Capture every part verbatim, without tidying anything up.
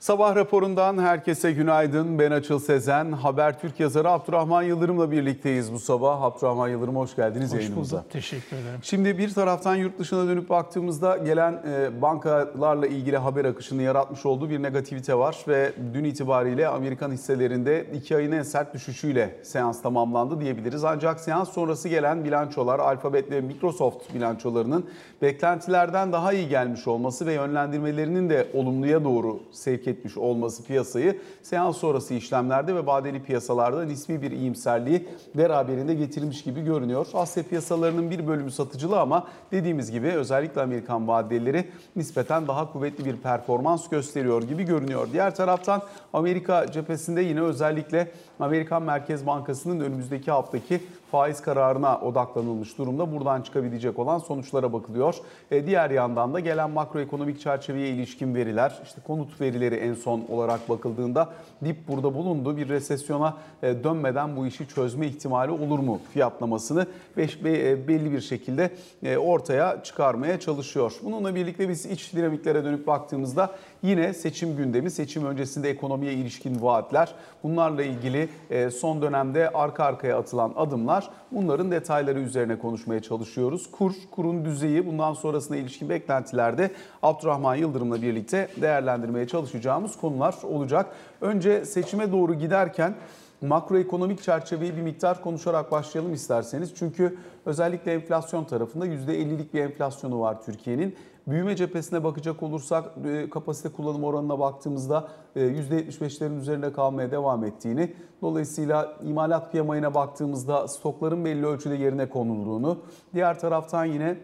Sabah raporundan herkese günaydın. Ben Açıl Sezen. Habertürk yazarı Abdurrahman Yıldırım'la birlikteyiz bu sabah. Abdurrahman Yıldırım, hoş geldiniz yayınımıza. Hoş bulduk. Teşekkür ederim. Şimdi bir taraftan yurt dışına dönüp baktığımızda gelen bankalarla ilgili haber akışını yaratmış olduğu bir negativite var ve dün itibariyle Amerikan hisselerinde iki ayın en sert düşüşüyle seans tamamlandı diyebiliriz. Ancak seans sonrası gelen bilançolar, Alphabet ve Microsoft bilançolarının beklentilerden daha iyi gelmiş olması ve yönlendirmelerinin de olumluya doğru sevk etmiş olması piyasayı seans sonrası işlemlerde ve vadeli piyasalarda nispi bir iyimserliği beraberinde getirmiş gibi görünüyor. Asya piyasalarının bir bölümü satıcılı ama dediğimiz gibi özellikle Amerikan vadelileri nispeten daha kuvvetli bir performans gösteriyor gibi görünüyor. Diğer taraftan Amerika cephesinde yine özellikle Amerikan Merkez Bankası'nın önümüzdeki haftaki faiz kararına odaklanılmış durumda. Buradan çıkabilecek olan sonuçlara bakılıyor. E, diğer yandan da gelen makroekonomik çerçeveye ilişkin veriler, işte konut verileri en son olarak bakıldığında dip burada bulundu. Bir resesyona e, dönmeden bu işi çözme ihtimali olur mu fiyatlamasını beş, be, belli bir şekilde e, ortaya çıkarmaya çalışıyor. Bununla birlikte biz iç dinamiklere dönüp baktığımızda yine seçim gündemi, seçim öncesinde ekonomiye ilişkin vaatler, bunlarla ilgili e, son dönemde arka arkaya atılan adımlar, bunların detayları üzerine konuşmaya çalışıyoruz. Kur, kurun düzeyi, bundan sonrasına ilişkin beklentilerde Abdurrahman Yıldırım'la birlikte değerlendirmeye çalışacağımız konular olacak. Önce seçime doğru giderken makroekonomik çerçeveyi bir miktar konuşarak başlayalım isterseniz. Çünkü özellikle enflasyon tarafında yüzde ellilik bir enflasyonu var Türkiye'nin. Büyüme cephesine bakacak olursak kapasite kullanım oranına baktığımızda yüzde yetmiş beşlerin üzerinde kalmaya devam ettiğini, dolayısıyla imalat piyamayına baktığımızda stokların belli ölçüde yerine konulduğunu, diğer taraftan yine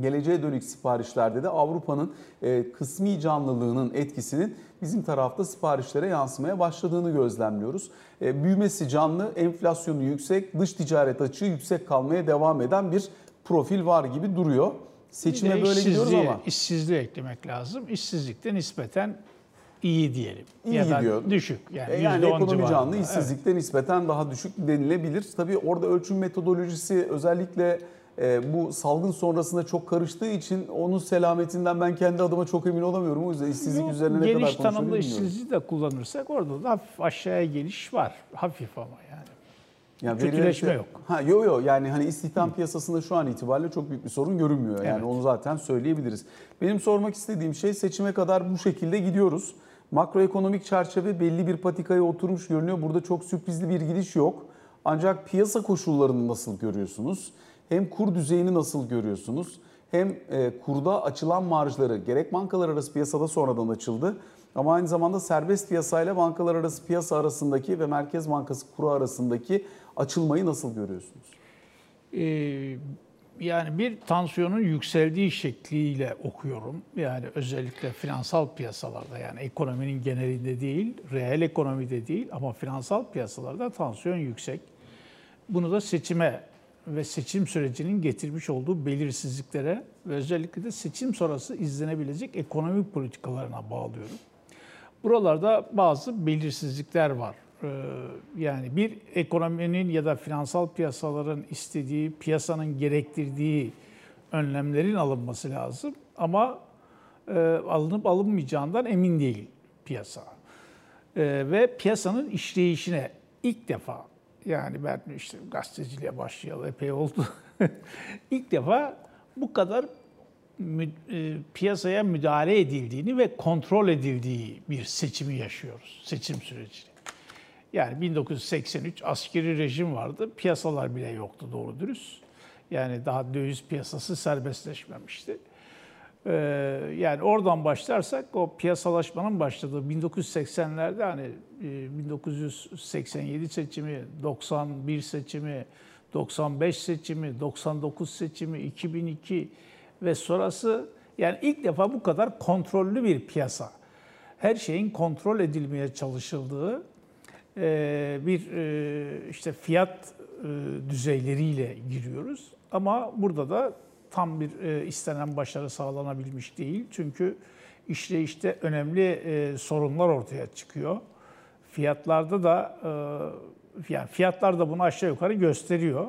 geleceğe dönük siparişlerde de Avrupa'nın kısmi canlılığının etkisinin bizim tarafta siparişlere yansımaya başladığını gözlemliyoruz. Büyümesi canlı, enflasyonu yüksek, dış ticaret açığı yüksek kalmaya devam eden bir profil var gibi duruyor. Seçime böyle gidiyoruz ama işsizliği eklemek lazım. İşsizlikte nispeten iyi diyelim. İyi ya gidiyor. Da düşük. Yani, e yani ekonomi canlı işsizlikte evet, nispeten daha düşük denilebilir. Tabii orada ölçüm metodolojisi özellikle e, bu salgın sonrasında çok karıştığı için onun selametinden ben kendi adıma çok emin olamıyorum. O yüzden işsizlik yok, üzerine ne kadar konuşuyor bilmiyorum. Geniş tanımlı işsizliği de kullanırsak orada da hafif aşağıya geliş var. Hafif ama yani. Yani kötüleşme verilerse, yok. Ha, yo yo yani hani istihdam Hı. piyasasında şu an itibariyle çok büyük bir sorun görünmüyor. Evet. Yani onu zaten söyleyebiliriz. Benim sormak istediğim şey, seçime kadar bu şekilde gidiyoruz. Makroekonomik çerçeve belli bir patikaya oturmuş görünüyor. Burada çok sürprizli bir gidiş yok. Ancak piyasa koşullarını nasıl görüyorsunuz? Hem kur düzeyini nasıl görüyorsunuz? Hem kurda açılan marjları, gerek bankalar arası piyasada sonradan açıldı ama aynı zamanda serbest piyasayla bankalar arası piyasa arasındaki ve Merkez Bankası kuru arasındaki açılmayı nasıl görüyorsunuz? Ee, yani bir tansiyonun yükseldiği şekliyle okuyorum. Yani özellikle finansal piyasalarda, yani ekonominin genelinde değil, reel ekonomide değil ama finansal piyasalarda tansiyon yüksek. Bunu da seçime ve seçim sürecinin getirmiş olduğu belirsizliklere ve özellikle de seçim sonrası izlenebilecek ekonomik politikalarına bağlıyorum. Buralarda bazı belirsizlikler var. Yani bir ekonominin ya da finansal piyasaların istediği, piyasanın gerektirdiği önlemlerin alınması lazım. Ama alınıp alınmayacağından emin değil piyasa. Ve piyasanın işleyişine ilk defa, yani ben işte gazeteciliğe başlayalı epey oldu. İlk defa bu kadar mü, e, piyasaya müdahale edildiğini ve kontrol edildiği bir seçimi yaşıyoruz, seçim sürecini. Yani bin dokuz yüz seksen üç askeri rejim vardı, piyasalar bile yoktu doğru dürüst. Yani daha döviz piyasası serbestleşmemişti. Ee, yani oradan başlarsak o piyasalaşmanın başladığı bin dokuz yüz seksenlerde, hani bin dokuz yüz seksen yedi seçimi, doksan bir seçimi, doksan beş seçimi, doksan dokuz seçimi, iki bin iki ve sonrası, yani ilk defa bu kadar kontrollü bir piyasa. Her şeyin kontrol edilmeye çalışıldığı bir işte fiyat düzeyleriyle giriyoruz. Ama burada da tam bir istenen başarı sağlanabilmiş değil. Çünkü işleyişte önemli sorunlar ortaya çıkıyor. Fiyatlarda da, yani fiyatlar da bunu aşağı yukarı gösteriyor.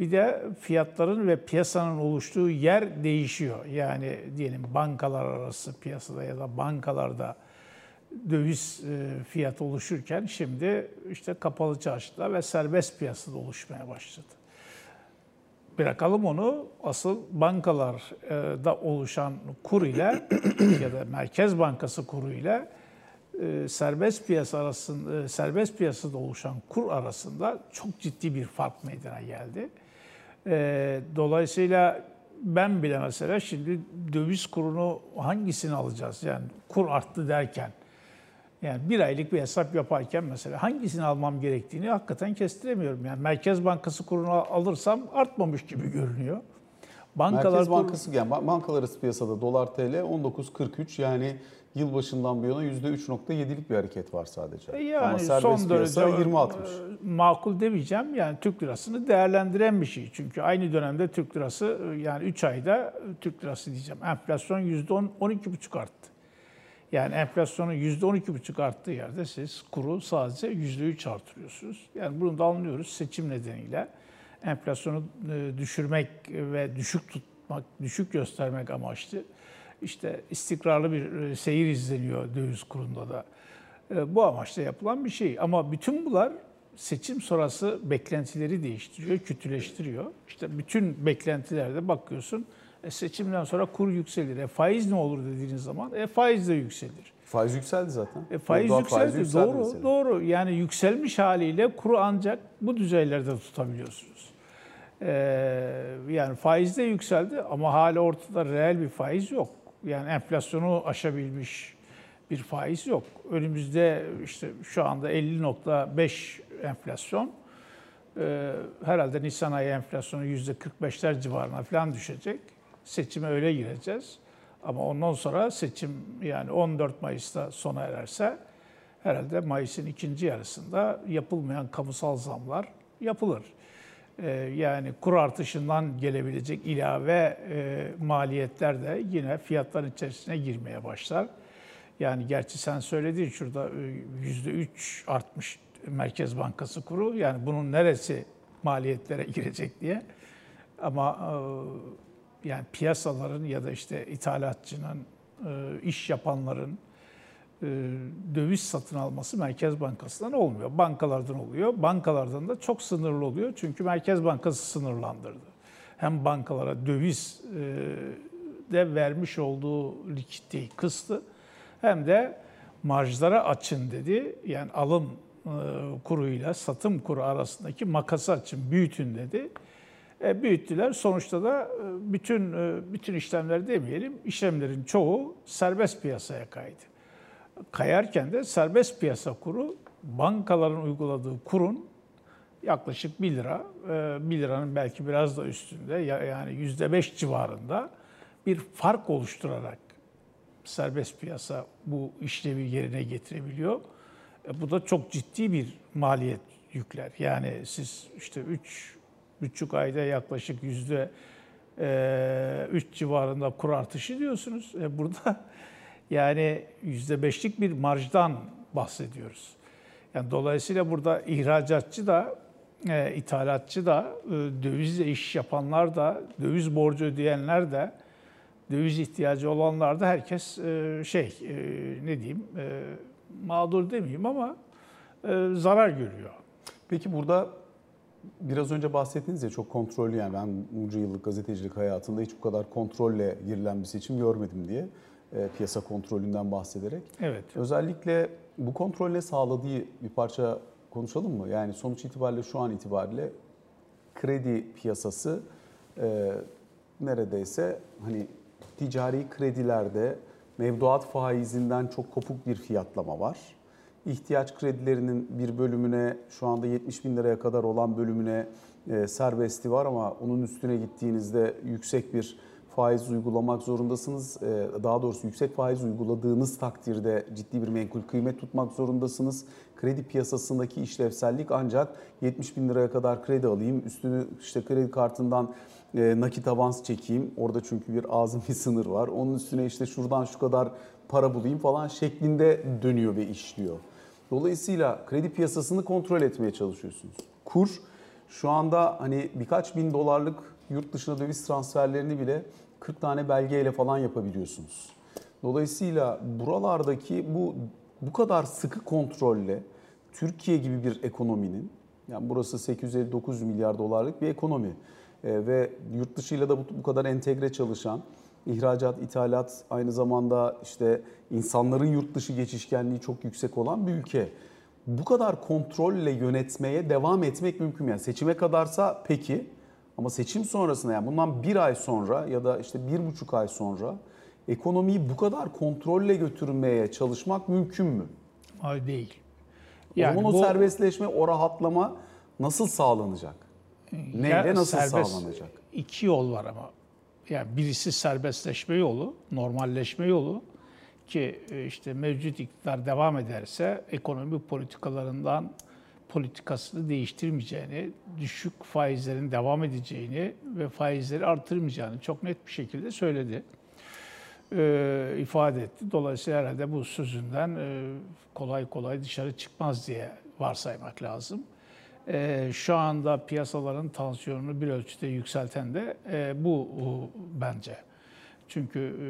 Bir de fiyatların ve piyasanın oluştuğu yer değişiyor. Yani diyelim bankalar arası piyasada ya da bankalarda döviz fiyatı oluşurken şimdi işte kapalı çarşıda ve serbest piyasada oluşmaya başladı. Bırakalım onu, asıl bankalarda oluşan kur ile ya da Merkez Bankası kuru ile serbest piyasa arasında, serbest piyasada oluşan kur arasında çok ciddi bir fark meydana geldi. Dolayısıyla ben bile mesela şimdi döviz kurunu hangisini alacağız? Yani kur arttı derken, yani bir aylık bir hesap yaparken mesela hangisini almam gerektiğini hakikaten kestiremiyorum. Yani Merkez Bankası kurunu alırsam artmamış gibi görünüyor. Bankalar Merkez Bankası, yani bankalar arası piyasada dolar T L on dokuz kırk üç, yani yılbaşından bu yana yüzde üç nokta yedilik bir hareket var sadece. Yani ama serbest piyasa yirmi altmış. Makul demeyeceğim, yani Türk lirasını değerlendiren bir şey. Çünkü aynı dönemde Türk lirası, yani üç ayda Türk lirası diyeceğim, enflasyon yüzde on on iki buçuk arttı. Yani enflasyonun yüzde on iki buçuk arttığı yerde siz kuru sadece yüzde üç artırıyorsunuz. Yani bunu da anlıyoruz, seçim nedeniyle enflasyonu düşürmek ve düşük tutmak, düşük göstermek amaçlı. İşte istikrarlı bir seyir izleniyor döviz kurunda da. Bu amaçla yapılan bir şey. Ama bütün bunlar seçim sonrası beklentileri değiştiriyor, kötüleştiriyor. İşte bütün beklentilerde bakıyorsun, e seçimden sonra kur yükselir. E faiz ne olur dediğiniz zaman e faiz de yükselir. Faiz yükseldi zaten. E faiz yükseldi, faiz yükseldi. Doğru, yükseldi. Doğru. Yani yükselmiş haliyle kuru ancak bu düzeylerde tutabiliyorsunuz. E, yani faiz de yükseldi ama hala ortada reel bir faiz yok. Yani enflasyonu aşabilmiş bir faiz yok. Önümüzde işte şu anda elli nokta beş enflasyon. Ee, herhalde Nisan ayı enflasyonu yüzde kırk beşler civarına falan düşecek. Seçime öyle gireceğiz. Ama ondan sonra seçim, yani on dört Mayıs'ta sona ererse herhalde Mayıs'ın ikinci yarısında yapılmayan kamusal zamlar yapılır. Ee, yani kur artışından gelebilecek ilave e, maliyetler de yine fiyatların içerisine girmeye başlar. Yani gerçi sen söyledin, şurada yüzde üç artmış Merkez Bankası kuru, yani bunun neresi maliyetlere girecek diye. Ama e, yani piyasaların ya da işte ithalatçının, e, iş yapanların e, döviz satın alması Merkez Bankası'ndan olmuyor. Bankalardan oluyor. Bankalardan da çok sınırlı oluyor. Çünkü Merkez Bankası sınırlandırdı. Hem bankalara döviz e, de vermiş olduğu likiditeyi kıstı. Hem de marjlara açın dedi. Yani alım kuruyla satım kuru arasındaki makası açın, büyütün dedi. E, büyüttüler. Sonuçta da bütün bütün işlemler demeyelim, işlemlerin çoğu serbest piyasaya kaydı. Kayarken de serbest piyasa kuru bankaların uyguladığı kurun yaklaşık bir lira, bir liranın belki biraz da üstünde, yani yüzde beş civarında bir fark oluşturarak serbest piyasa bu işlevi yerine getirebiliyor. E, bu da çok ciddi bir maliyet yükler. Yani siz işte üç buçuk ayda yaklaşık yüzde üç civarında kur artışı diyorsunuz. E, burada yani yüzde beşlik bir marjdan bahsediyoruz. Yani dolayısıyla burada ihracatçı da, e, ithalatçı da, e, dövizle iş yapanlar da, döviz borcu ödeyenler de, döviz ihtiyacı olanlar da herkes e, şey e, ne diyeyim... E, mağdur demeyeyim ama e, zarar görüyor. Peki burada biraz önce bahsettiniz ya, çok kontrollü, yani ben bunca yıllık gazetecilik hayatında hiç bu kadar kontrolle girilen bir seçim görmedim diye e, piyasa kontrolünden bahsederek. Evet. Özellikle bu kontrolle sağladığı bir parça konuşalım mı? Yani sonuç itibariyle şu an itibariyle kredi piyasası e, neredeyse hani ticari kredilerde mevduat faizinden çok kopuk bir fiyatlama var. İhtiyaç kredilerinin bir bölümüne, şu anda yetmiş bin liraya kadar olan bölümüne e, serbesti var ama onun üstüne gittiğinizde yüksek bir faiz uygulamak zorundasınız. E, daha doğrusu yüksek faiz uyguladığınız takdirde ciddi bir menkul kıymet tutmak zorundasınız. Kredi piyasasındaki işlevsellik ancak yetmiş bin liraya kadar kredi alayım, üstünü işte kredi kartından nakit avans çekeyim. Orada çünkü bir ağzın bir sınır var. Onun üstüne işte şuradan şu kadar para bulayım falan şeklinde dönüyor ve işliyor. Dolayısıyla kredi piyasasını kontrol etmeye çalışıyorsunuz. Kur şu anda hani birkaç bin dolarlık yurt dışına döviz transferlerini bile kırk tane belgeyle falan yapabiliyorsunuz. Dolayısıyla buralardaki bu bu kadar sıkı kontrolle Türkiye gibi bir ekonominin, yani burası sekiz yüz elli dokuz milyar dolarlık bir ekonomi e, ve yurt dışıyla da bu, bu kadar entegre çalışan, ihracat, ithalat, aynı zamanda işte insanların yurt dışı geçişkenliği çok yüksek olan bir ülke. Bu kadar kontrolle yönetmeye devam etmek mümkün. Yani seçime kadarsa peki, ama seçim sonrasında, yani bundan bir ay sonra ya da işte bir buçuk ay sonra ekonomiyi bu kadar kontrolle götürmeye çalışmak mümkün mü? Hayır, değil. Yani o zaman bu, o serbestleşme, o rahatlama nasıl sağlanacak? Neyle nasıl serbest, sağlanacak? İki yol var ama. Yani birisi serbestleşme yolu, normalleşme yolu ki işte mevcut iktidar devam ederse ekonomi politikalarından politikasını değiştirmeyeceğini, düşük faizlerin devam edeceğini ve faizleri artırmayacağını çok net bir şekilde söyledi, e, ifade etti. Dolayısıyla herhalde bu sözünden e, kolay kolay dışarı çıkmaz diye varsaymak lazım. E, şu anda piyasaların tansiyonunu bir ölçüde yükselten de e, bu, bu bence. Çünkü e,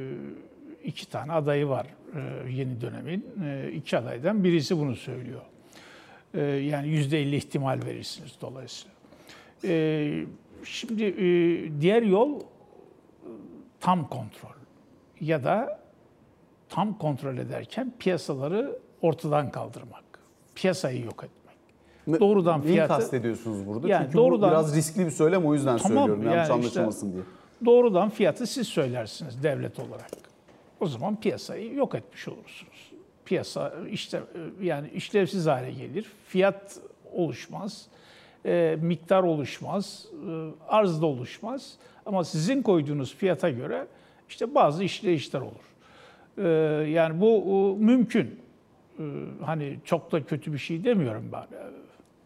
iki tane adayı var e, yeni dönemin. E, iki adaydan birisi bunu söylüyor. E, yani yüzde elli ihtimal verirsiniz dolayısıyla. E, şimdi e, diğer yol tam kontrol. Ya da tam kontrol ederken piyasaları ortadan kaldırmak. Piyasayı yok etmek. Doğrudan fiyatı... Neyi kastediyorsunuz burada? Yani çünkü doğrudan, bu biraz riskli bir söylem, o yüzden tamam, söylüyorum. Yani yanlış anlaşılmasın işte, diye. Doğrudan fiyatı siz söylersiniz devlet olarak. O zaman piyasayı yok etmiş olursunuz. Piyasa işte yani işlevsiz hale gelir. Fiyat oluşmaz. E, miktar oluşmaz. E, arz da oluşmaz. Ama sizin koyduğunuz fiyata göre işte bazı işleyişler olur. E, yani bu e, mümkün. E, hani çok da kötü bir şey demiyorum ben.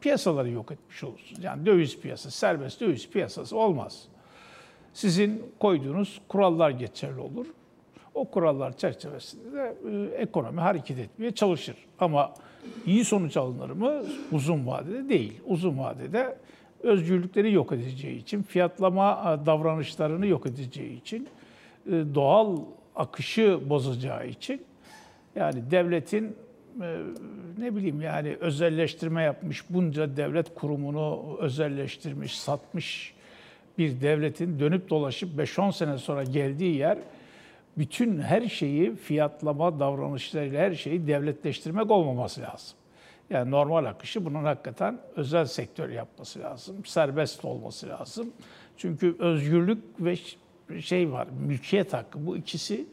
Piyasaları yok etmiş olursunuz. Yani döviz piyasası, serbest döviz piyasası olmaz. Sizin koyduğunuz kurallar geçerli olur. O kurallar çerçevesinde de e, ekonomi hareket etmeye çalışır. Ama iyi sonuç alınır mı? Uzun vadede değil. Uzun vadede özgürlükleri yok edeceği için, fiyatlama davranışlarını yok edeceği için, e, doğal akışı bozacağı için, yani devletin ne bileyim yani özelleştirme yapmış, bunca devlet kurumunu özelleştirmiş, satmış bir devletin dönüp dolaşıp beş on sene sonra geldiği yer, bütün her şeyi fiyatlama davranışlarıyla her şeyi devletleştirmek olmaması lazım. Yani normal akışı bunun hakikaten özel sektör yapması lazım, serbest olması lazım. Çünkü özgürlük ve şey var, mülkiyet hakkı, bu ikisi.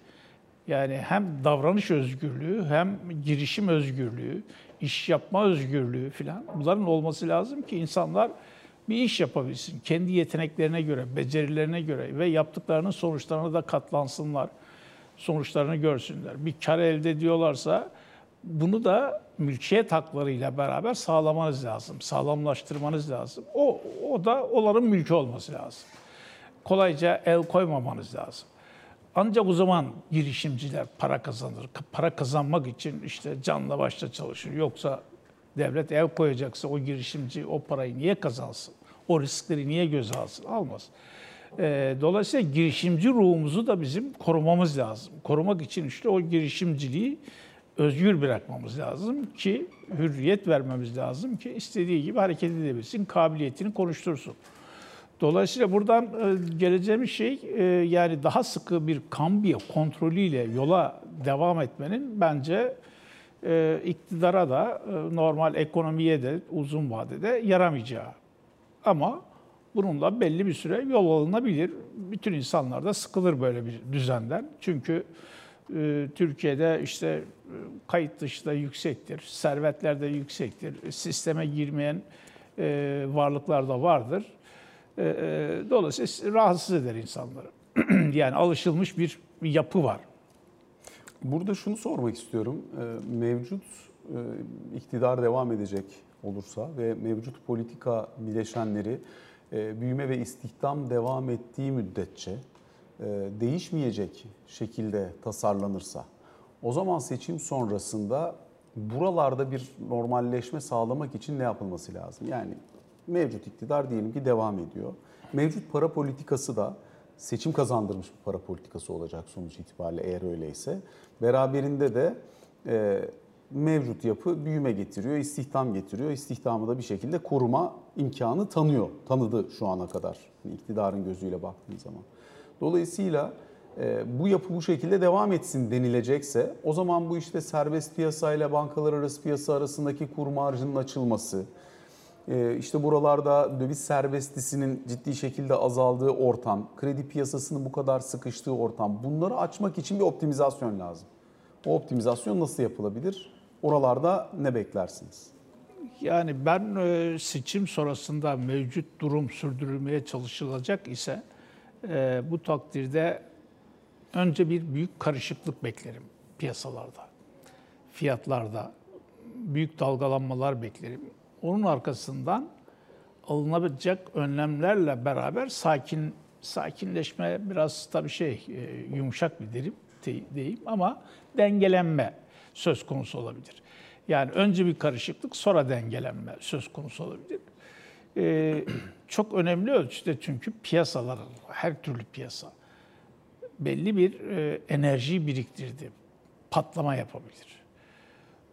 Yani hem davranış özgürlüğü, hem girişim özgürlüğü, iş yapma özgürlüğü filan, bunların olması lazım ki insanlar bir iş yapabilsin. Kendi yeteneklerine göre, becerilerine göre ve yaptıklarının sonuçlarına da katlansınlar, sonuçlarını görsünler. Bir kar elde ediyorlarsa bunu da mülkiyet haklarıyla beraber sağlamanız lazım, sağlamlaştırmanız lazım. O, o da onların mülkü olması lazım. Kolayca el koymamanız lazım. Ancak o zaman girişimciler para kazanır. Para kazanmak için işte canla başla çalışır. Yoksa devlet el koyacaksa o girişimci o parayı niye kazansın? O riskleri niye göze alsın? Almaz. Dolayısıyla girişimci ruhumuzu da bizim korumamız lazım. Korumak için işte o girişimciliği özgür bırakmamız lazım ki, hürriyet vermemiz lazım ki istediği gibi hareket edebilsin, kabiliyetini konuştursun. Dolayısıyla buradan geleceğimiz şey, yani daha sıkı bir kambiyo kontrolüyle yola devam etmenin bence iktidara da normal ekonomiye de uzun vadede yaramayacağı. Ama bununla belli bir süre yol alınabilir. Bütün insanlar da sıkılır böyle bir düzenden. Çünkü Türkiye'de işte kayıt dışı da yüksektir, servetler de yüksektir, sisteme girmeyen varlıklar da vardır. Dolayısıyla rahatsız eder insanları. Yani alışılmış bir yapı var. Burada şunu sormak istiyorum. Mevcut iktidar devam edecek olursa ve mevcut politika bileşenleri büyüme ve istihdam devam ettiği müddetçe değişmeyecek şekilde tasarlanırsa, o zaman seçim sonrasında buralarda bir normalleşme sağlamak için ne yapılması lazım? Yani mevcut iktidar diyelim ki devam ediyor. Mevcut para politikası da seçim kazandırmış bir para politikası olacak sonuç itibariyle, eğer öyleyse. Beraberinde de e, mevcut yapı büyüme getiriyor, istihdam getiriyor. İstihdamı da bir şekilde koruma imkanı tanıyor, tanıdı şu ana kadar iktidarın gözüyle baktığın zaman. Dolayısıyla bu yapı bu şekilde devam etsin denilecekse o zaman bu işte serbest piyasayla bankalar arası piyasa arasındaki kur marjının açılması, işte buralarda döviz serbestisinin ciddi şekilde azaldığı ortam, kredi piyasasının bu kadar sıkıştığı ortam, bunları açmak için bir optimizasyon lazım. O optimizasyon nasıl yapılabilir? Oralarda ne beklersiniz? Yani ben seçim sonrasında mevcut durum sürdürülmeye çalışılacak ise bu takdirde önce bir büyük karışıklık beklerim piyasalarda, fiyatlarda, büyük dalgalanmalar beklerim. Onun arkasından alınabilecek önlemlerle beraber sakin sakinleşme biraz tabii şey yumuşak bir derim deyim ama dengelenme söz konusu olabilir. Yani önce bir karışıklık sonra dengelenme söz konusu olabilir. Ee, çok önemli ölçüde çünkü piyasalar, her türlü piyasa belli bir e, enerjiyi biriktirdi. Patlama yapabilir.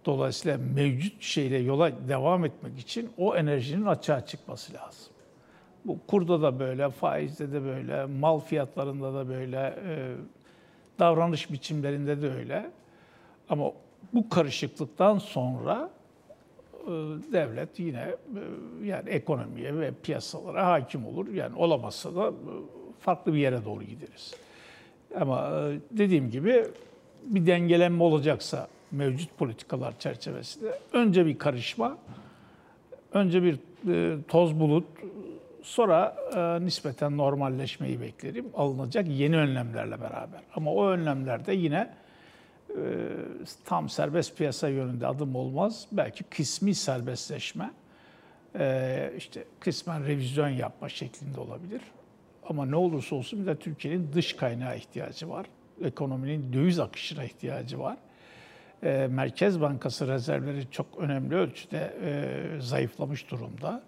Dolayısıyla mevcut şeyle yola devam etmek için o enerjinin açığa çıkması lazım. Bu kurda da böyle, faizde de böyle, mal fiyatlarında da böyle, e, davranış biçimlerinde de öyle. Ama bu karışıklıktan sonra e, devlet yine e, yani ekonomiye ve piyasalara hakim olur. Yani olamazsa da e, farklı bir yere doğru gideriz. Ama e, dediğim gibi bir dengelenme olacaksa mevcut politikalar çerçevesinde önce bir karışma, önce bir e, toz bulut, sonra e, nispeten normalleşmeyi beklerim alınacak yeni önlemlerle beraber. Ama o önlemlerde yine e, tam serbest piyasa yönünde adım olmaz. Belki kısmi serbestleşme, e, işte kısmen revizyon yapma şeklinde olabilir. Ama ne olursa olsun bir de Türkiye'nin dış kaynağa ihtiyacı var. Ekonominin döviz akışına ihtiyacı var. E, Merkez Bankası rezervleri çok önemli ölçüde e, zayıflamış durumda.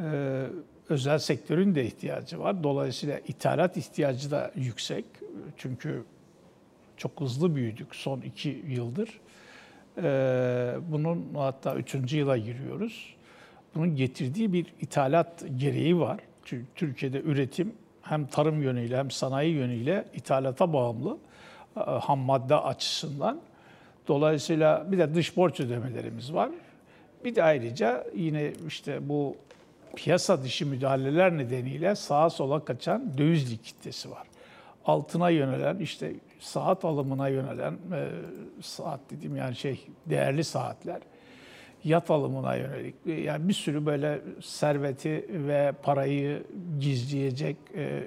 E, Özel sektörün de ihtiyacı var. Dolayısıyla ithalat ihtiyacı da yüksek. Çünkü çok hızlı büyüdük son iki yıldır. Bunun hatta üçüncü yıla giriyoruz. Bunun getirdiği bir ithalat gereği var. Çünkü Türkiye'de üretim hem tarım yönüyle hem sanayi yönüyle ithalata bağımlı. Ham madde açısından. Dolayısıyla bir de dış borç ödemelerimiz var. Bir de ayrıca yine işte bu piyasa dışı müdahaleler nedeniyle sağa sola kaçan döviz likiditesi var. Altına yönelen, işte saat alımına yönelen, saat dediğim yani şey değerli saatler, yat alımına yönelik. Yani bir sürü böyle serveti ve parayı gizleyecek,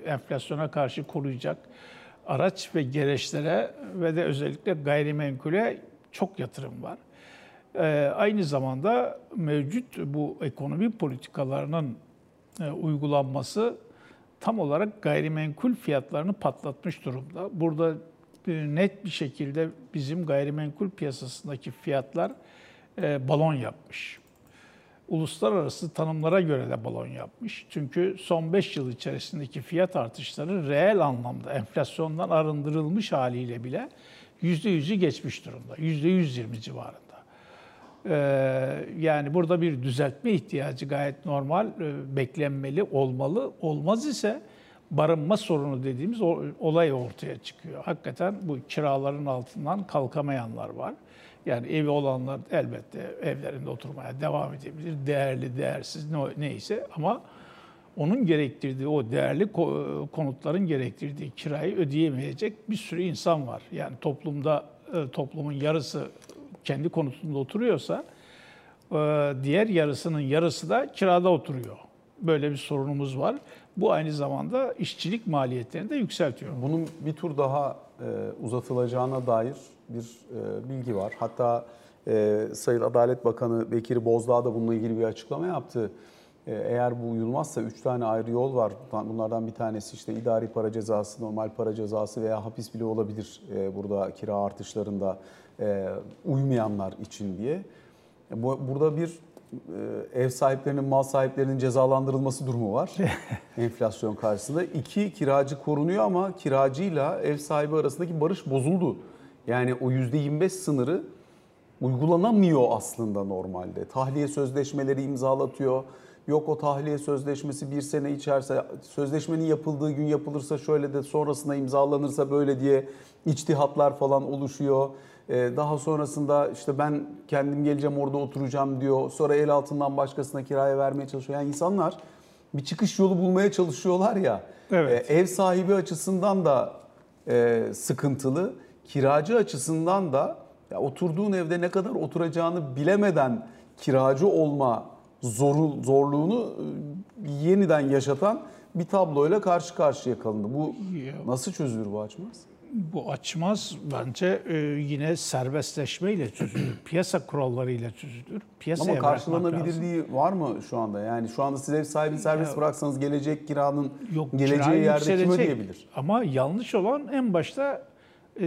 enflasyona karşı koruyacak araç ve gereçlere ve de özellikle gayrimenkule çok yatırım var. Ee, aynı zamanda mevcut bu ekonomi politikalarının e, uygulanması tam olarak gayrimenkul fiyatlarını patlatmış durumda. Burada e, net bir şekilde bizim gayrimenkul piyasasındaki fiyatlar e, balon yapmış. Uluslararası tanımlara göre de balon yapmış. Çünkü son beş yıl içerisindeki fiyat artışları reel anlamda enflasyondan arındırılmış haliyle bile yüzde yüzü geçmiş durumda. yüzde yüz yirmi civarında. Yani burada bir düzeltme ihtiyacı gayet normal, beklenmeli, olmalı. Olmaz ise barınma sorunu dediğimiz olay ortaya çıkıyor. Hakikaten bu kiraların altından kalkamayanlar var. Yani evi olanlar elbette evlerinde oturmaya devam edebilir. Değerli, değersiz neyse ama onun gerektirdiği, o değerli konutların gerektirdiği kirayı ödeyemeyecek bir sürü insan var. Yani toplumda, toplumun yarısı kendi konutunda oturuyorsa diğer yarısının yarısı da kirada oturuyor. Böyle bir sorunumuz var. Bu aynı zamanda işçilik maliyetlerini de yükseltiyor. Bunun bir tur daha uzatılacağına dair bir bilgi var. Hatta Sayın Adalet Bakanı Bekir Bozdağ da bununla ilgili bir açıklama yaptı. Eğer bu uyulmazsa üç tane ayrı yol var. Bunlardan bir tanesi işte idari para cezası, normal para cezası veya hapis bile olabilir burada kira artışlarında uymayanlar için diye. Burada bir ev sahiplerinin, mal sahiplerinin cezalandırılması durumu var enflasyon karşısında. İki, kiracı korunuyor ama kiracıyla ev sahibi arasındaki barış bozuldu. Yani o yüzde yirmi beş sınırı uygulanamıyor aslında normalde. Tahliye sözleşmeleri imzalatıyor. Yok o tahliye sözleşmesi bir sene içerse, sözleşmenin yapıldığı gün yapılırsa şöyle de sonrasında imzalanırsa böyle diye içtihatlar falan oluşuyor. Ee, daha sonrasında işte ben kendim geleceğim orada oturacağım diyor. Sonra el altından başkasına kiraya vermeye çalışıyor. Yani insanlar bir çıkış yolu bulmaya çalışıyorlar ya. Evet. E, ev sahibi açısından da e, sıkıntılı, kiracı açısından da ya oturduğun evde ne kadar oturacağını bilemeden kiracı olma Zor, zorluğunu yeniden yaşatan bir tabloyla karşı karşıya kalındı. Bu nasıl çözülür bu açmaz? Bu açmaz bence yine serbestleşmeyle çözülür. Piyasa kurallarıyla çözülür. Piyasaya ama karşılanabilirliği var mı şu anda? Yani şu anda siz ev sahibini serbest ya, bıraksanız gelecek kiranın yok, geleceği yerde kim ödeyebilir? Ama yanlış olan en başta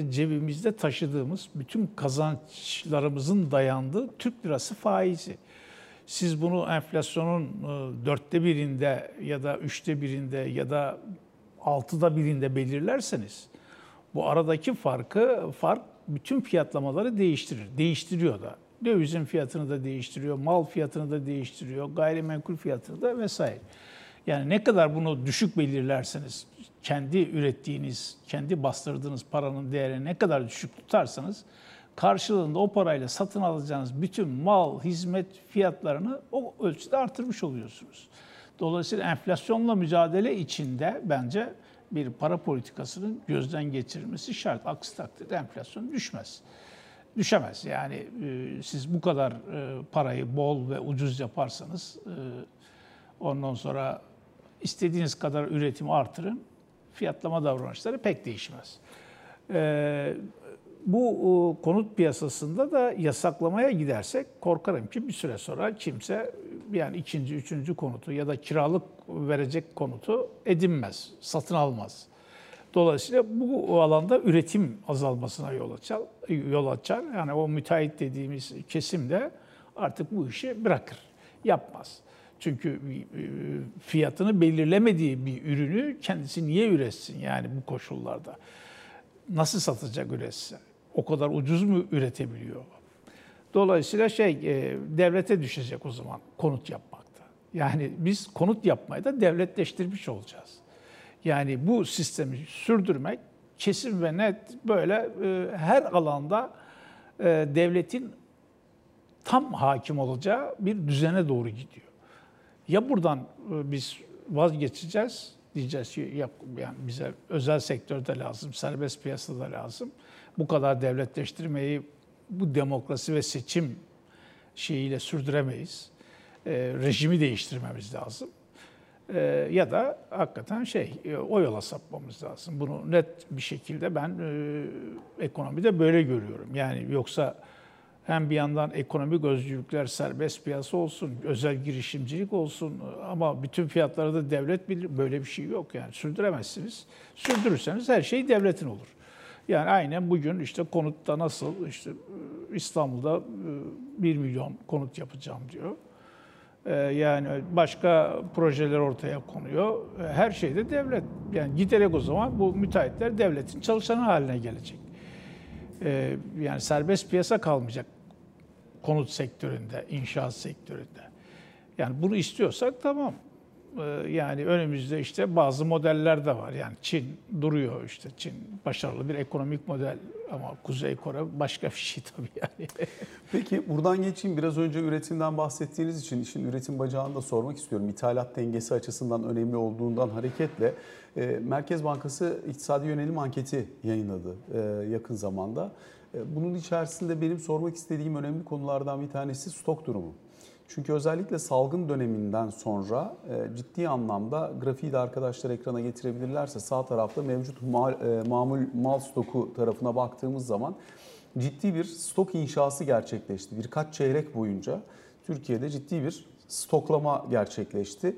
cebimizde taşıdığımız bütün kazançlarımızın dayandığı Türk lirası faizi. Siz bunu enflasyonun dörtte birinde ya da üçte birinde ya da altıda birinde belirlerseniz bu aradaki farkı fark bütün fiyatlamaları değiştirir. Değiştiriyor da. Dövizin fiyatını da değiştiriyor, mal fiyatını da değiştiriyor, gayrimenkul fiyatını da vesaire. Yani ne kadar bunu düşük belirlerseniz, kendi ürettiğiniz, kendi bastırdığınız paranın değerini ne kadar düşük tutarsanız karşılığında o parayla satın alacağınız bütün mal, hizmet fiyatlarını o ölçüde artırmış oluyorsunuz. Dolayısıyla enflasyonla mücadele içinde bence bir para politikasının gözden geçirilmesi şart. Aksi takdirde enflasyon düşmez. Düşemez. Yani e, siz bu kadar e, parayı bol ve ucuz yaparsanız e, ondan sonra istediğiniz kadar üretimi artırın. Fiyatlama davranışları pek değişmez. Evet. Bu konut piyasasında da yasaklamaya gidersek korkarım ki bir süre sonra kimse yani ikinci, üçüncü konutu ya da kiralık verecek konutu edinmez, satın almaz. Dolayısıyla bu alanda üretim azalmasına yol açar. Yol açar. Yani o müteahhit dediğimiz kesim de artık bu işi bırakır, yapmaz. Çünkü fiyatını belirlemediği bir ürünü kendisi niye üretsin yani bu koşullarda? Nasıl satacak üretse? O kadar ucuz mu üretebiliyor? Dolayısıyla şey devlete düşecek o zaman konut yapmakta. Yani biz konut yapmayı da devletleştirmiş olacağız. Yani bu sistemi sürdürmek kesin ve net böyle her alanda devletin tam hakim olacağı bir düzene doğru gidiyor. Ya buradan biz vazgeçeceğiz, diyeceğiz ki yap, yani bize özel sektörde lazım, serbest piyasada lazım. Bu kadar devletleştirmeyi bu demokrasi ve seçim şeyiyle sürdüremeyiz. E, rejimi değiştirmemiz lazım. E, ya da hakikaten şey e, o yola sapmamız lazım. Bunu net bir şekilde ben e, ekonomide böyle görüyorum. Yani yoksa hem bir yandan ekonomik özgürlükler, serbest piyasa olsun, özel girişimcilik olsun ama bütün fiyatları da devlet bilir. Böyle bir şey yok yani sürdüremezsiniz. Sürdürürseniz her şey devletin olur. Yani aynen bugün işte konutta nasıl işte İstanbul'da bir milyon konut yapacağım diyor. Yani başka projeler ortaya konuyor. Her şey de devlet. Yani giderek o zaman bu müteahhitler devletin çalışanı haline gelecek. Yani serbest piyasa kalmayacak konut sektöründe, inşaat sektöründe. Yani bunu istiyorsak tamam. Yani önümüzde işte bazı modeller de var. Yani Çin duruyor işte. Çin başarılı bir ekonomik model ama Kuzey Kore başka bir şey tabii yani. Peki buradan geçeyim. Biraz önce üretimden bahsettiğiniz için işin üretim bacağını da sormak istiyorum. İthalat dengesi açısından önemli olduğundan hareketle Merkez Bankası İktisadi Yönelim Anketi yayınladı yakın zamanda. Bunun içerisinde benim sormak istediğim önemli konulardan bir tanesi stok durumu. Çünkü özellikle salgın döneminden sonra ciddi anlamda grafiği de arkadaşlar ekrana getirebilirlerse sağ tarafta mevcut mal, mamul mal stoku tarafına baktığımız zaman ciddi bir stok inşası gerçekleşti. Birkaç çeyrek boyunca Türkiye'de ciddi bir stoklama gerçekleşti.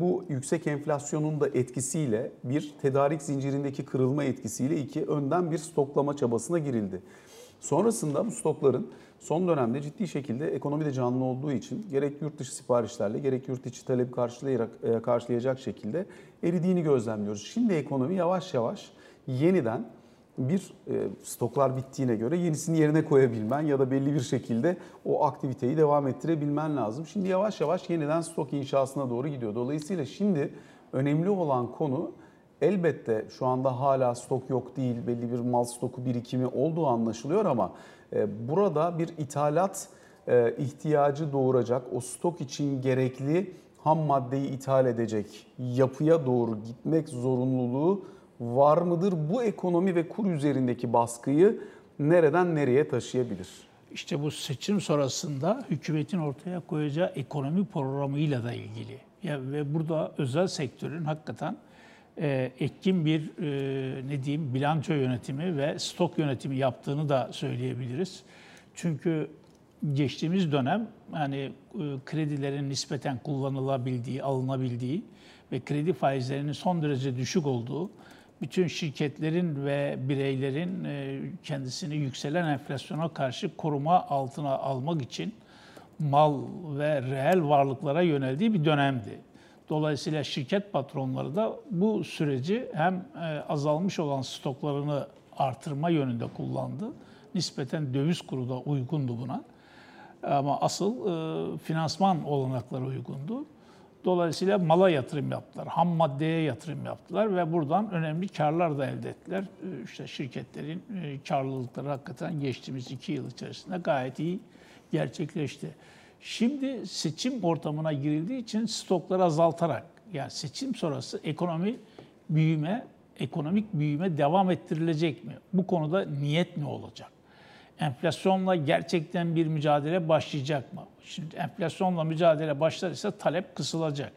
Bu yüksek enflasyonun da etkisiyle bir tedarik zincirindeki kırılma etkisiyle iki önden bir stoklama çabasına girildi. Sonrasında bu stokların son dönemde ciddi şekilde ekonomide canlı olduğu için gerek yurt dışı siparişlerle gerek yurt içi talebi karşılayarak, karşılayacak şekilde eridiğini gözlemliyoruz. Şimdi ekonomi yavaş yavaş yeniden bir stoklar bittiğine göre yenisini yerine koyabilmen ya da belli bir şekilde o aktiviteyi devam ettirebilmen lazım. Şimdi yavaş yavaş yeniden stok inşasına doğru gidiyor. Dolayısıyla şimdi önemli olan konu, elbette şu anda hala stok yok değil, belli bir mal stoku birikimi olduğu anlaşılıyor ama burada bir ithalat ihtiyacı doğuracak, o stok için gerekli ham maddeyi ithal edecek yapıya doğru gitmek zorunluluğu var mıdır? Bu ekonomi ve kur üzerindeki baskıyı nereden nereye taşıyabilir? İşte bu seçim sonrasında hükümetin ortaya koyacağı ekonomi programıyla da ilgili. Ya ve burada özel sektörün hakikaten e, etkin bir e, ne diyeyim bilanço yönetimi ve stok yönetimi yaptığını da söyleyebiliriz. Çünkü geçtiğimiz dönem yani e, kredilerin nispeten kullanılabildiği, alınabildiği ve kredi faizlerinin son derece düşük olduğu, bütün şirketlerin ve bireylerin kendisini yükselen enflasyona karşı koruma altına almak için mal ve reel varlıklara yöneldiği bir dönemdi. Dolayısıyla şirket patronları da bu süreci hem azalmış olan stoklarını artırma yönünde kullandı. Nispeten döviz kuru da uygundu buna. Ama asıl finansman olanakları uygundu. Dolayısıyla mala yatırım yaptılar, ham maddeye yatırım yaptılar ve buradan önemli karlar da elde ettiler. İşte şirketlerin karlılıkları hakikaten geçtiğimiz iki yıl içerisinde gayet iyi gerçekleşti. Şimdi seçim ortamına girildiği için stokları azaltarak, yani seçim sonrası ekonomi büyüme, ekonomik büyüme devam ettirilecek mi? Bu konuda niyet ne olacak? Enflasyonla gerçekten bir mücadele başlayacak mı? Şimdi enflasyonla mücadele başlarsa talep kısılacak.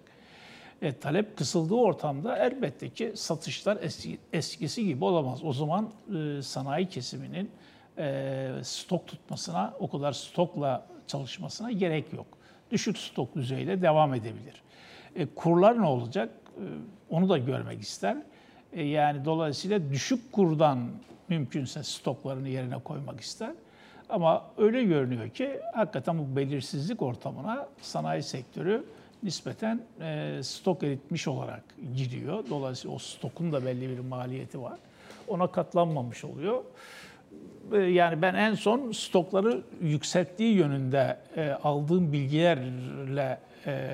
E, talep kısıldığı ortamda elbette ki satışlar eski, eskisi gibi olamaz. O zaman e, sanayi kesiminin e, stok tutmasına, o kadar stokla çalışmasına gerek yok. Düşük stok düzeyiyle devam edebilir. E, kurlar ne olacak? E, onu da görmek ister. E, yani dolayısıyla düşük kurdan mümkünse stoklarını yerine koymak ister. Ama öyle görünüyor ki hakikaten bu belirsizlik ortamına sanayi sektörü nispeten e, stok eritmiş olarak gidiyor. Dolayısıyla o stokun da belli bir maliyeti var. Ona katlanmamış oluyor. E, yani ben en son stokları yükselttiği yönünde e, aldığım bilgilerle e,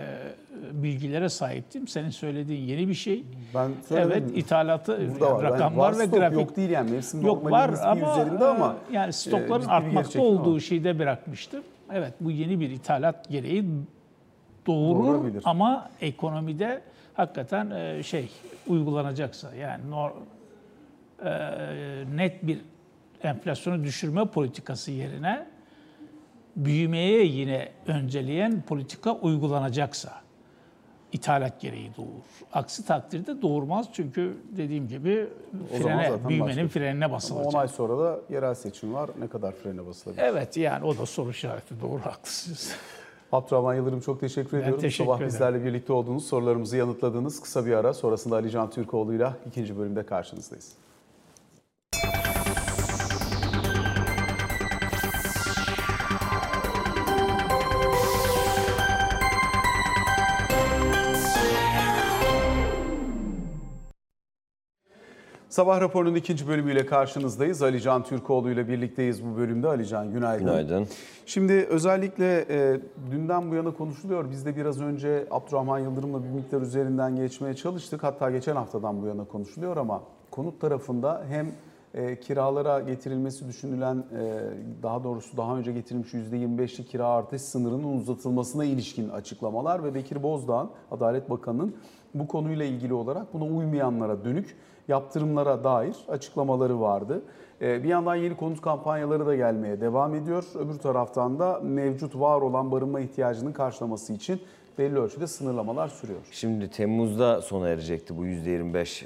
bilgilere sahiptim. Senin söylediğin yeni bir şey. Ben evet, ithalatı burada rakamlar var. Var ve grafik yok değil yani. Mevsim yok var ama üzerinde ama yani stokların e, artmakta olduğu ama şeyde bırakmıştım. Evet, bu yeni bir ithalat gereği doğurur ama ekonomide hakikaten e, şey uygulanacaksa yani nor, e, net bir enflasyonu düşürme politikası yerine büyümeye yine önceleyen politika uygulanacaksa ithalat gereği doğur. Aksi takdirde doğurmaz çünkü dediğim gibi frene, büyümenin başka frenine basılacak. on ay sonra da yerel seçim var. Ne kadar frene basılacak? Evet, yani o da soru işareti. Doğru, haklısınız. Abdurrahman Yıldırım, çok teşekkür ben ediyorum. Teşekkür Sabah ederim. Bizlerle birlikte olduğunuz, sorularımızı yanıtladığınız kısa bir ara. Sonrasında Ali Can Türkoğlu'yla ikinci bölümde karşınızdayız. Sabah raporunun ikinci bölümüyle karşınızdayız. Ali Can Türkoğlu ile birlikteyiz bu bölümde. Ali Can, günaydın. Günaydın. Şimdi özellikle e, dünden bu yana konuşuluyor. Biz de biraz önce Abdurrahman Yıldırım'la bir miktar üzerinden geçmeye çalıştık. Hatta geçen haftadan bu yana konuşuluyor ama konut tarafında hem e, kiralara getirilmesi düşünülen, e, daha doğrusu daha önce getirilmiş yüzde yirmi beşlik kira artış sınırının uzatılmasına ilişkin açıklamalar ve Bekir Bozdağ, Adalet Bakanı'nın bu konuyla ilgili olarak buna uymayanlara dönük yaptırımlara dair açıklamaları vardı. Bir yandan yeni konut kampanyaları da gelmeye devam ediyor. Öbür taraftan da mevcut var olan barınma ihtiyacının karşılaması için belli ölçüde sınırlamalar sürüyor. Şimdi Temmuz'da sona erecekti bu yüzde yirmi beş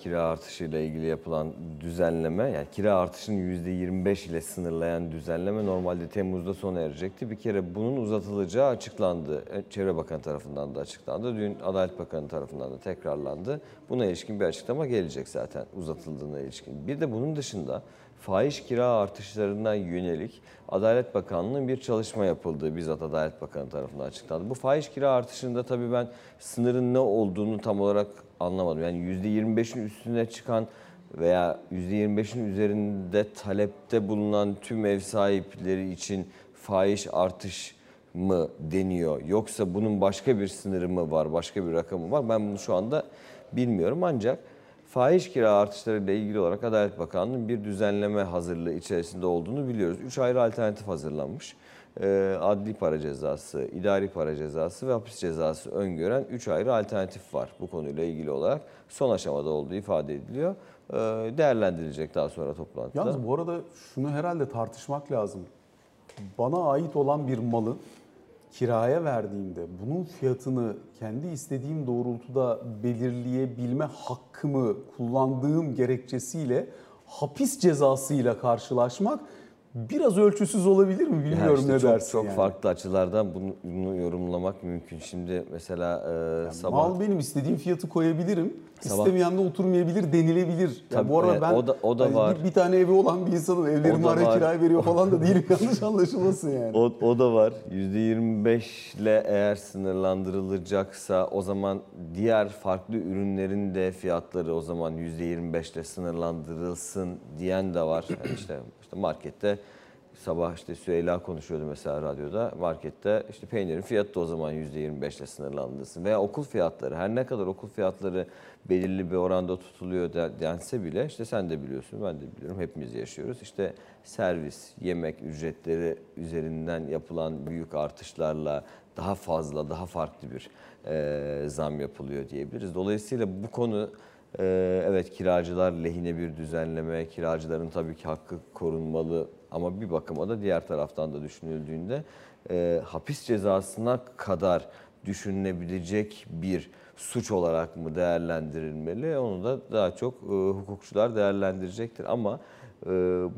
kira artışıyla ilgili yapılan düzenleme. Yani kira artışını yüzde yirmi beş ile sınırlayan düzenleme normalde Temmuz'da sona erecekti. Bir kere bunun uzatılacağı açıklandı. Çevre Bakanı tarafından da açıklandı. Dün Adalet Bakanı tarafından da tekrarlandı. Buna ilişkin bir açıklama gelecek zaten uzatıldığına ilişkin. Bir de bunun dışında fahiş kira artışlarından yönelik Adalet Bakanlığı'nın bir çalışma yapıldığı bizzat Adalet Bakanı tarafından açıklandı. Bu fahiş kira artışında tabii ben sınırın ne olduğunu tam olarak anlamadım. Yani yüzde yirmi beşin üstüne çıkan veya yüzde yirmi beşin üzerinde talepte bulunan tüm ev sahipleri için fahiş artış mı deniyor? Yoksa bunun başka bir sınırı mı var, başka bir rakamı var? Ben bunu şu anda bilmiyorum, ancak fahiş kira artışlarıyla ilgili olarak Adalet Bakanlığı'nın bir düzenleme hazırlığı içerisinde olduğunu biliyoruz. Üç ayrı alternatif hazırlanmış. Adli para cezası, idari para cezası ve hapis cezası öngören üç ayrı alternatif var bu konuyla ilgili olarak. Son aşamada olduğu ifade ediliyor. Değerlendirilecek daha sonra toplantıda. Yalnız bu arada şunu herhalde tartışmak lazım. Bana ait olan bir malı kiraya verdiğimde bunun fiyatını kendi istediğim doğrultuda belirleyebilme hakkımı kullandığım gerekçesiyle hapis cezasıyla karşılaşmak biraz ölçüsüz olabilir mi bilmiyorum, yani işte ne çok, dersin. Çok yani. Farklı açılardan bunu, bunu yorumlamak mümkün. Şimdi mesela e, yani sabah... Mal benim istediğim fiyatı koyabilirim, sabah... istemeyen de oturmayabilir denilebilir. Yani bu arada ben o da, o da hani var. Bir, bir tane evi olan bir insanım, evlerimi araya kiraya veriyor falan da değilim, yanlış anlaşılmasın yani. O, o da var. yüzde yirmi beş ile eğer sınırlandırılacaksa o zaman diğer farklı ürünlerin de fiyatları o zaman yüzde yirmi beş ile sınırlandırılsın diyen de var. Yani işte, işte markette sabah işte Süheyla konuşuyordu mesela radyoda. Markette işte peynirin fiyatı da o zaman yüzde yirmi beş ile sınırlandırılsın. Veya okul fiyatları, her ne kadar okul fiyatları belirli bir oranda tutuluyor dense bile, işte sen de biliyorsun, ben de biliyorum, hepimiz yaşıyoruz. İşte servis, yemek ücretleri üzerinden yapılan büyük artışlarla daha fazla, daha farklı bir e, zam yapılıyor diyebiliriz. Dolayısıyla bu konu... Evet, kiracılar lehine bir düzenleme, kiracıların tabii ki hakkı korunmalı ama bir bakıma da diğer taraftan da düşünüldüğünde e, hapis cezasına kadar düşünülebilecek bir suç olarak mı değerlendirilmeli? Onu da daha çok e, hukukçular değerlendirecektir ama e,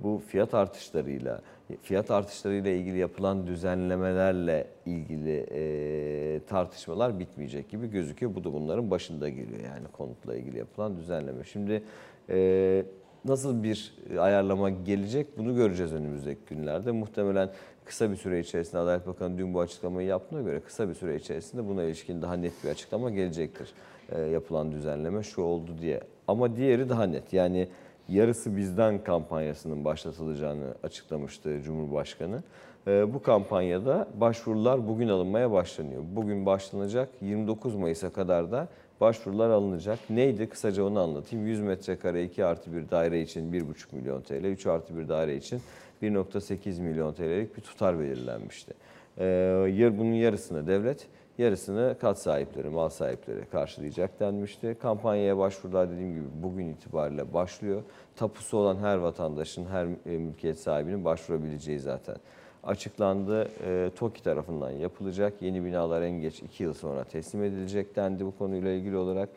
bu fiyat artışlarıyla, fiyat artışlarıyla ilgili yapılan düzenlemelerle ilgili e, tartışmalar bitmeyecek gibi gözüküyor. Bu da bunların başında geliyor, yani konutla ilgili yapılan düzenleme. Şimdi e, nasıl bir ayarlama gelecek bunu göreceğiz önümüzdeki günlerde. Muhtemelen kısa bir süre içerisinde, Adalet Bakanı dün bu açıklamayı yaptığına göre kısa bir süre içerisinde buna ilişkin daha net bir açıklama gelecektir. E, yapılan düzenleme şu oldu diye. Ama diğeri daha net, yani... Yarısı bizden kampanyasının başlatılacağını açıklamıştı Cumhurbaşkanı. Bu kampanyada başvurular bugün alınmaya başlanıyor. Bugün başlanacak, yirmi dokuz Mayıs'a kadar da başvurular alınacak. Neydi? Kısaca onu anlatayım. yüz metrekare iki artı bir daire için bir buçuk milyon TL, üç artı bir daire için bir nokta sekiz milyon TL'lik bir tutar belirlenmişti. Bunun yarısını devlet, yarısını kat sahipleri, mal sahipleri karşılayacak denmişti. Kampanyaya başvurular dediğim gibi bugün itibariyle başlıyor. Tapusu olan her vatandaşın, her mülkiyet sahibinin başvurabileceği zaten açıklandı. E, TOKİ tarafından yapılacak. Yeni binalar en geç iki yıl sonra teslim edilecek dendi bu konuyla ilgili olarak.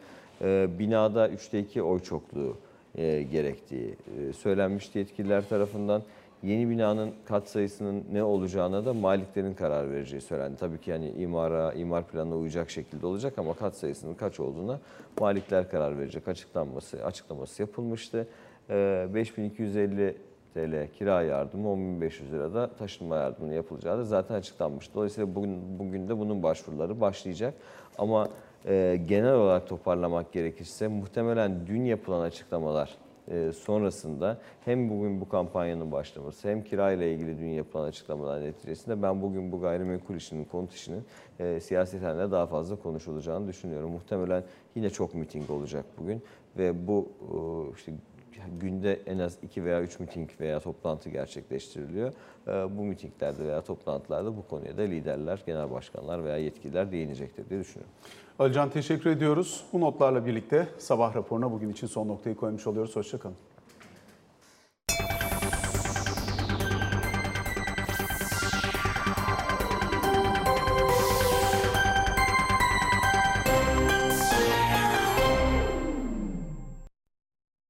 E, binada üçte iki oy çokluğu e, gerektiği e, söylenmişti yetkililer tarafından. Yeni binanın kat sayısının ne olacağına da maliklerin karar vereceği söylendi. Tabii ki yani imara, imar planına uyacak şekilde olacak ama kat sayısının kaç olduğuna malikler karar verecek açıklanması açıklaması yapılmıştı. beş bin iki yüz elli TL kira yardımı, on bin beş yüz lira da taşınma yardımının yapılacağı da zaten açıklanmıştı. Dolayısıyla bugün, bugün de bunun başvuruları başlayacak ama e, genel olarak toparlamak gerekirse muhtemelen dün yapılan açıklamalar sonrasında hem bugün bu kampanyanın başlaması hem kira ile ilgili dün yapılan açıklamalar neticesinde ben bugün bu gayrimenkul işinin, konut işinin e, siyaseten de daha fazla konuşulacağını düşünüyorum. Muhtemelen yine çok miting olacak bugün ve bu e, işte günde en az iki veya üç miting veya toplantı gerçekleştiriliyor. E, bu mitinglerde veya toplantılarda bu konuya da liderler, genel başkanlar veya yetkililer değinecektir diye düşünüyorum. Ali Can, teşekkür ediyoruz. Bu notlarla birlikte sabah raporuna bugün için son noktayı koymuş oluyoruz. Hoşça kalın.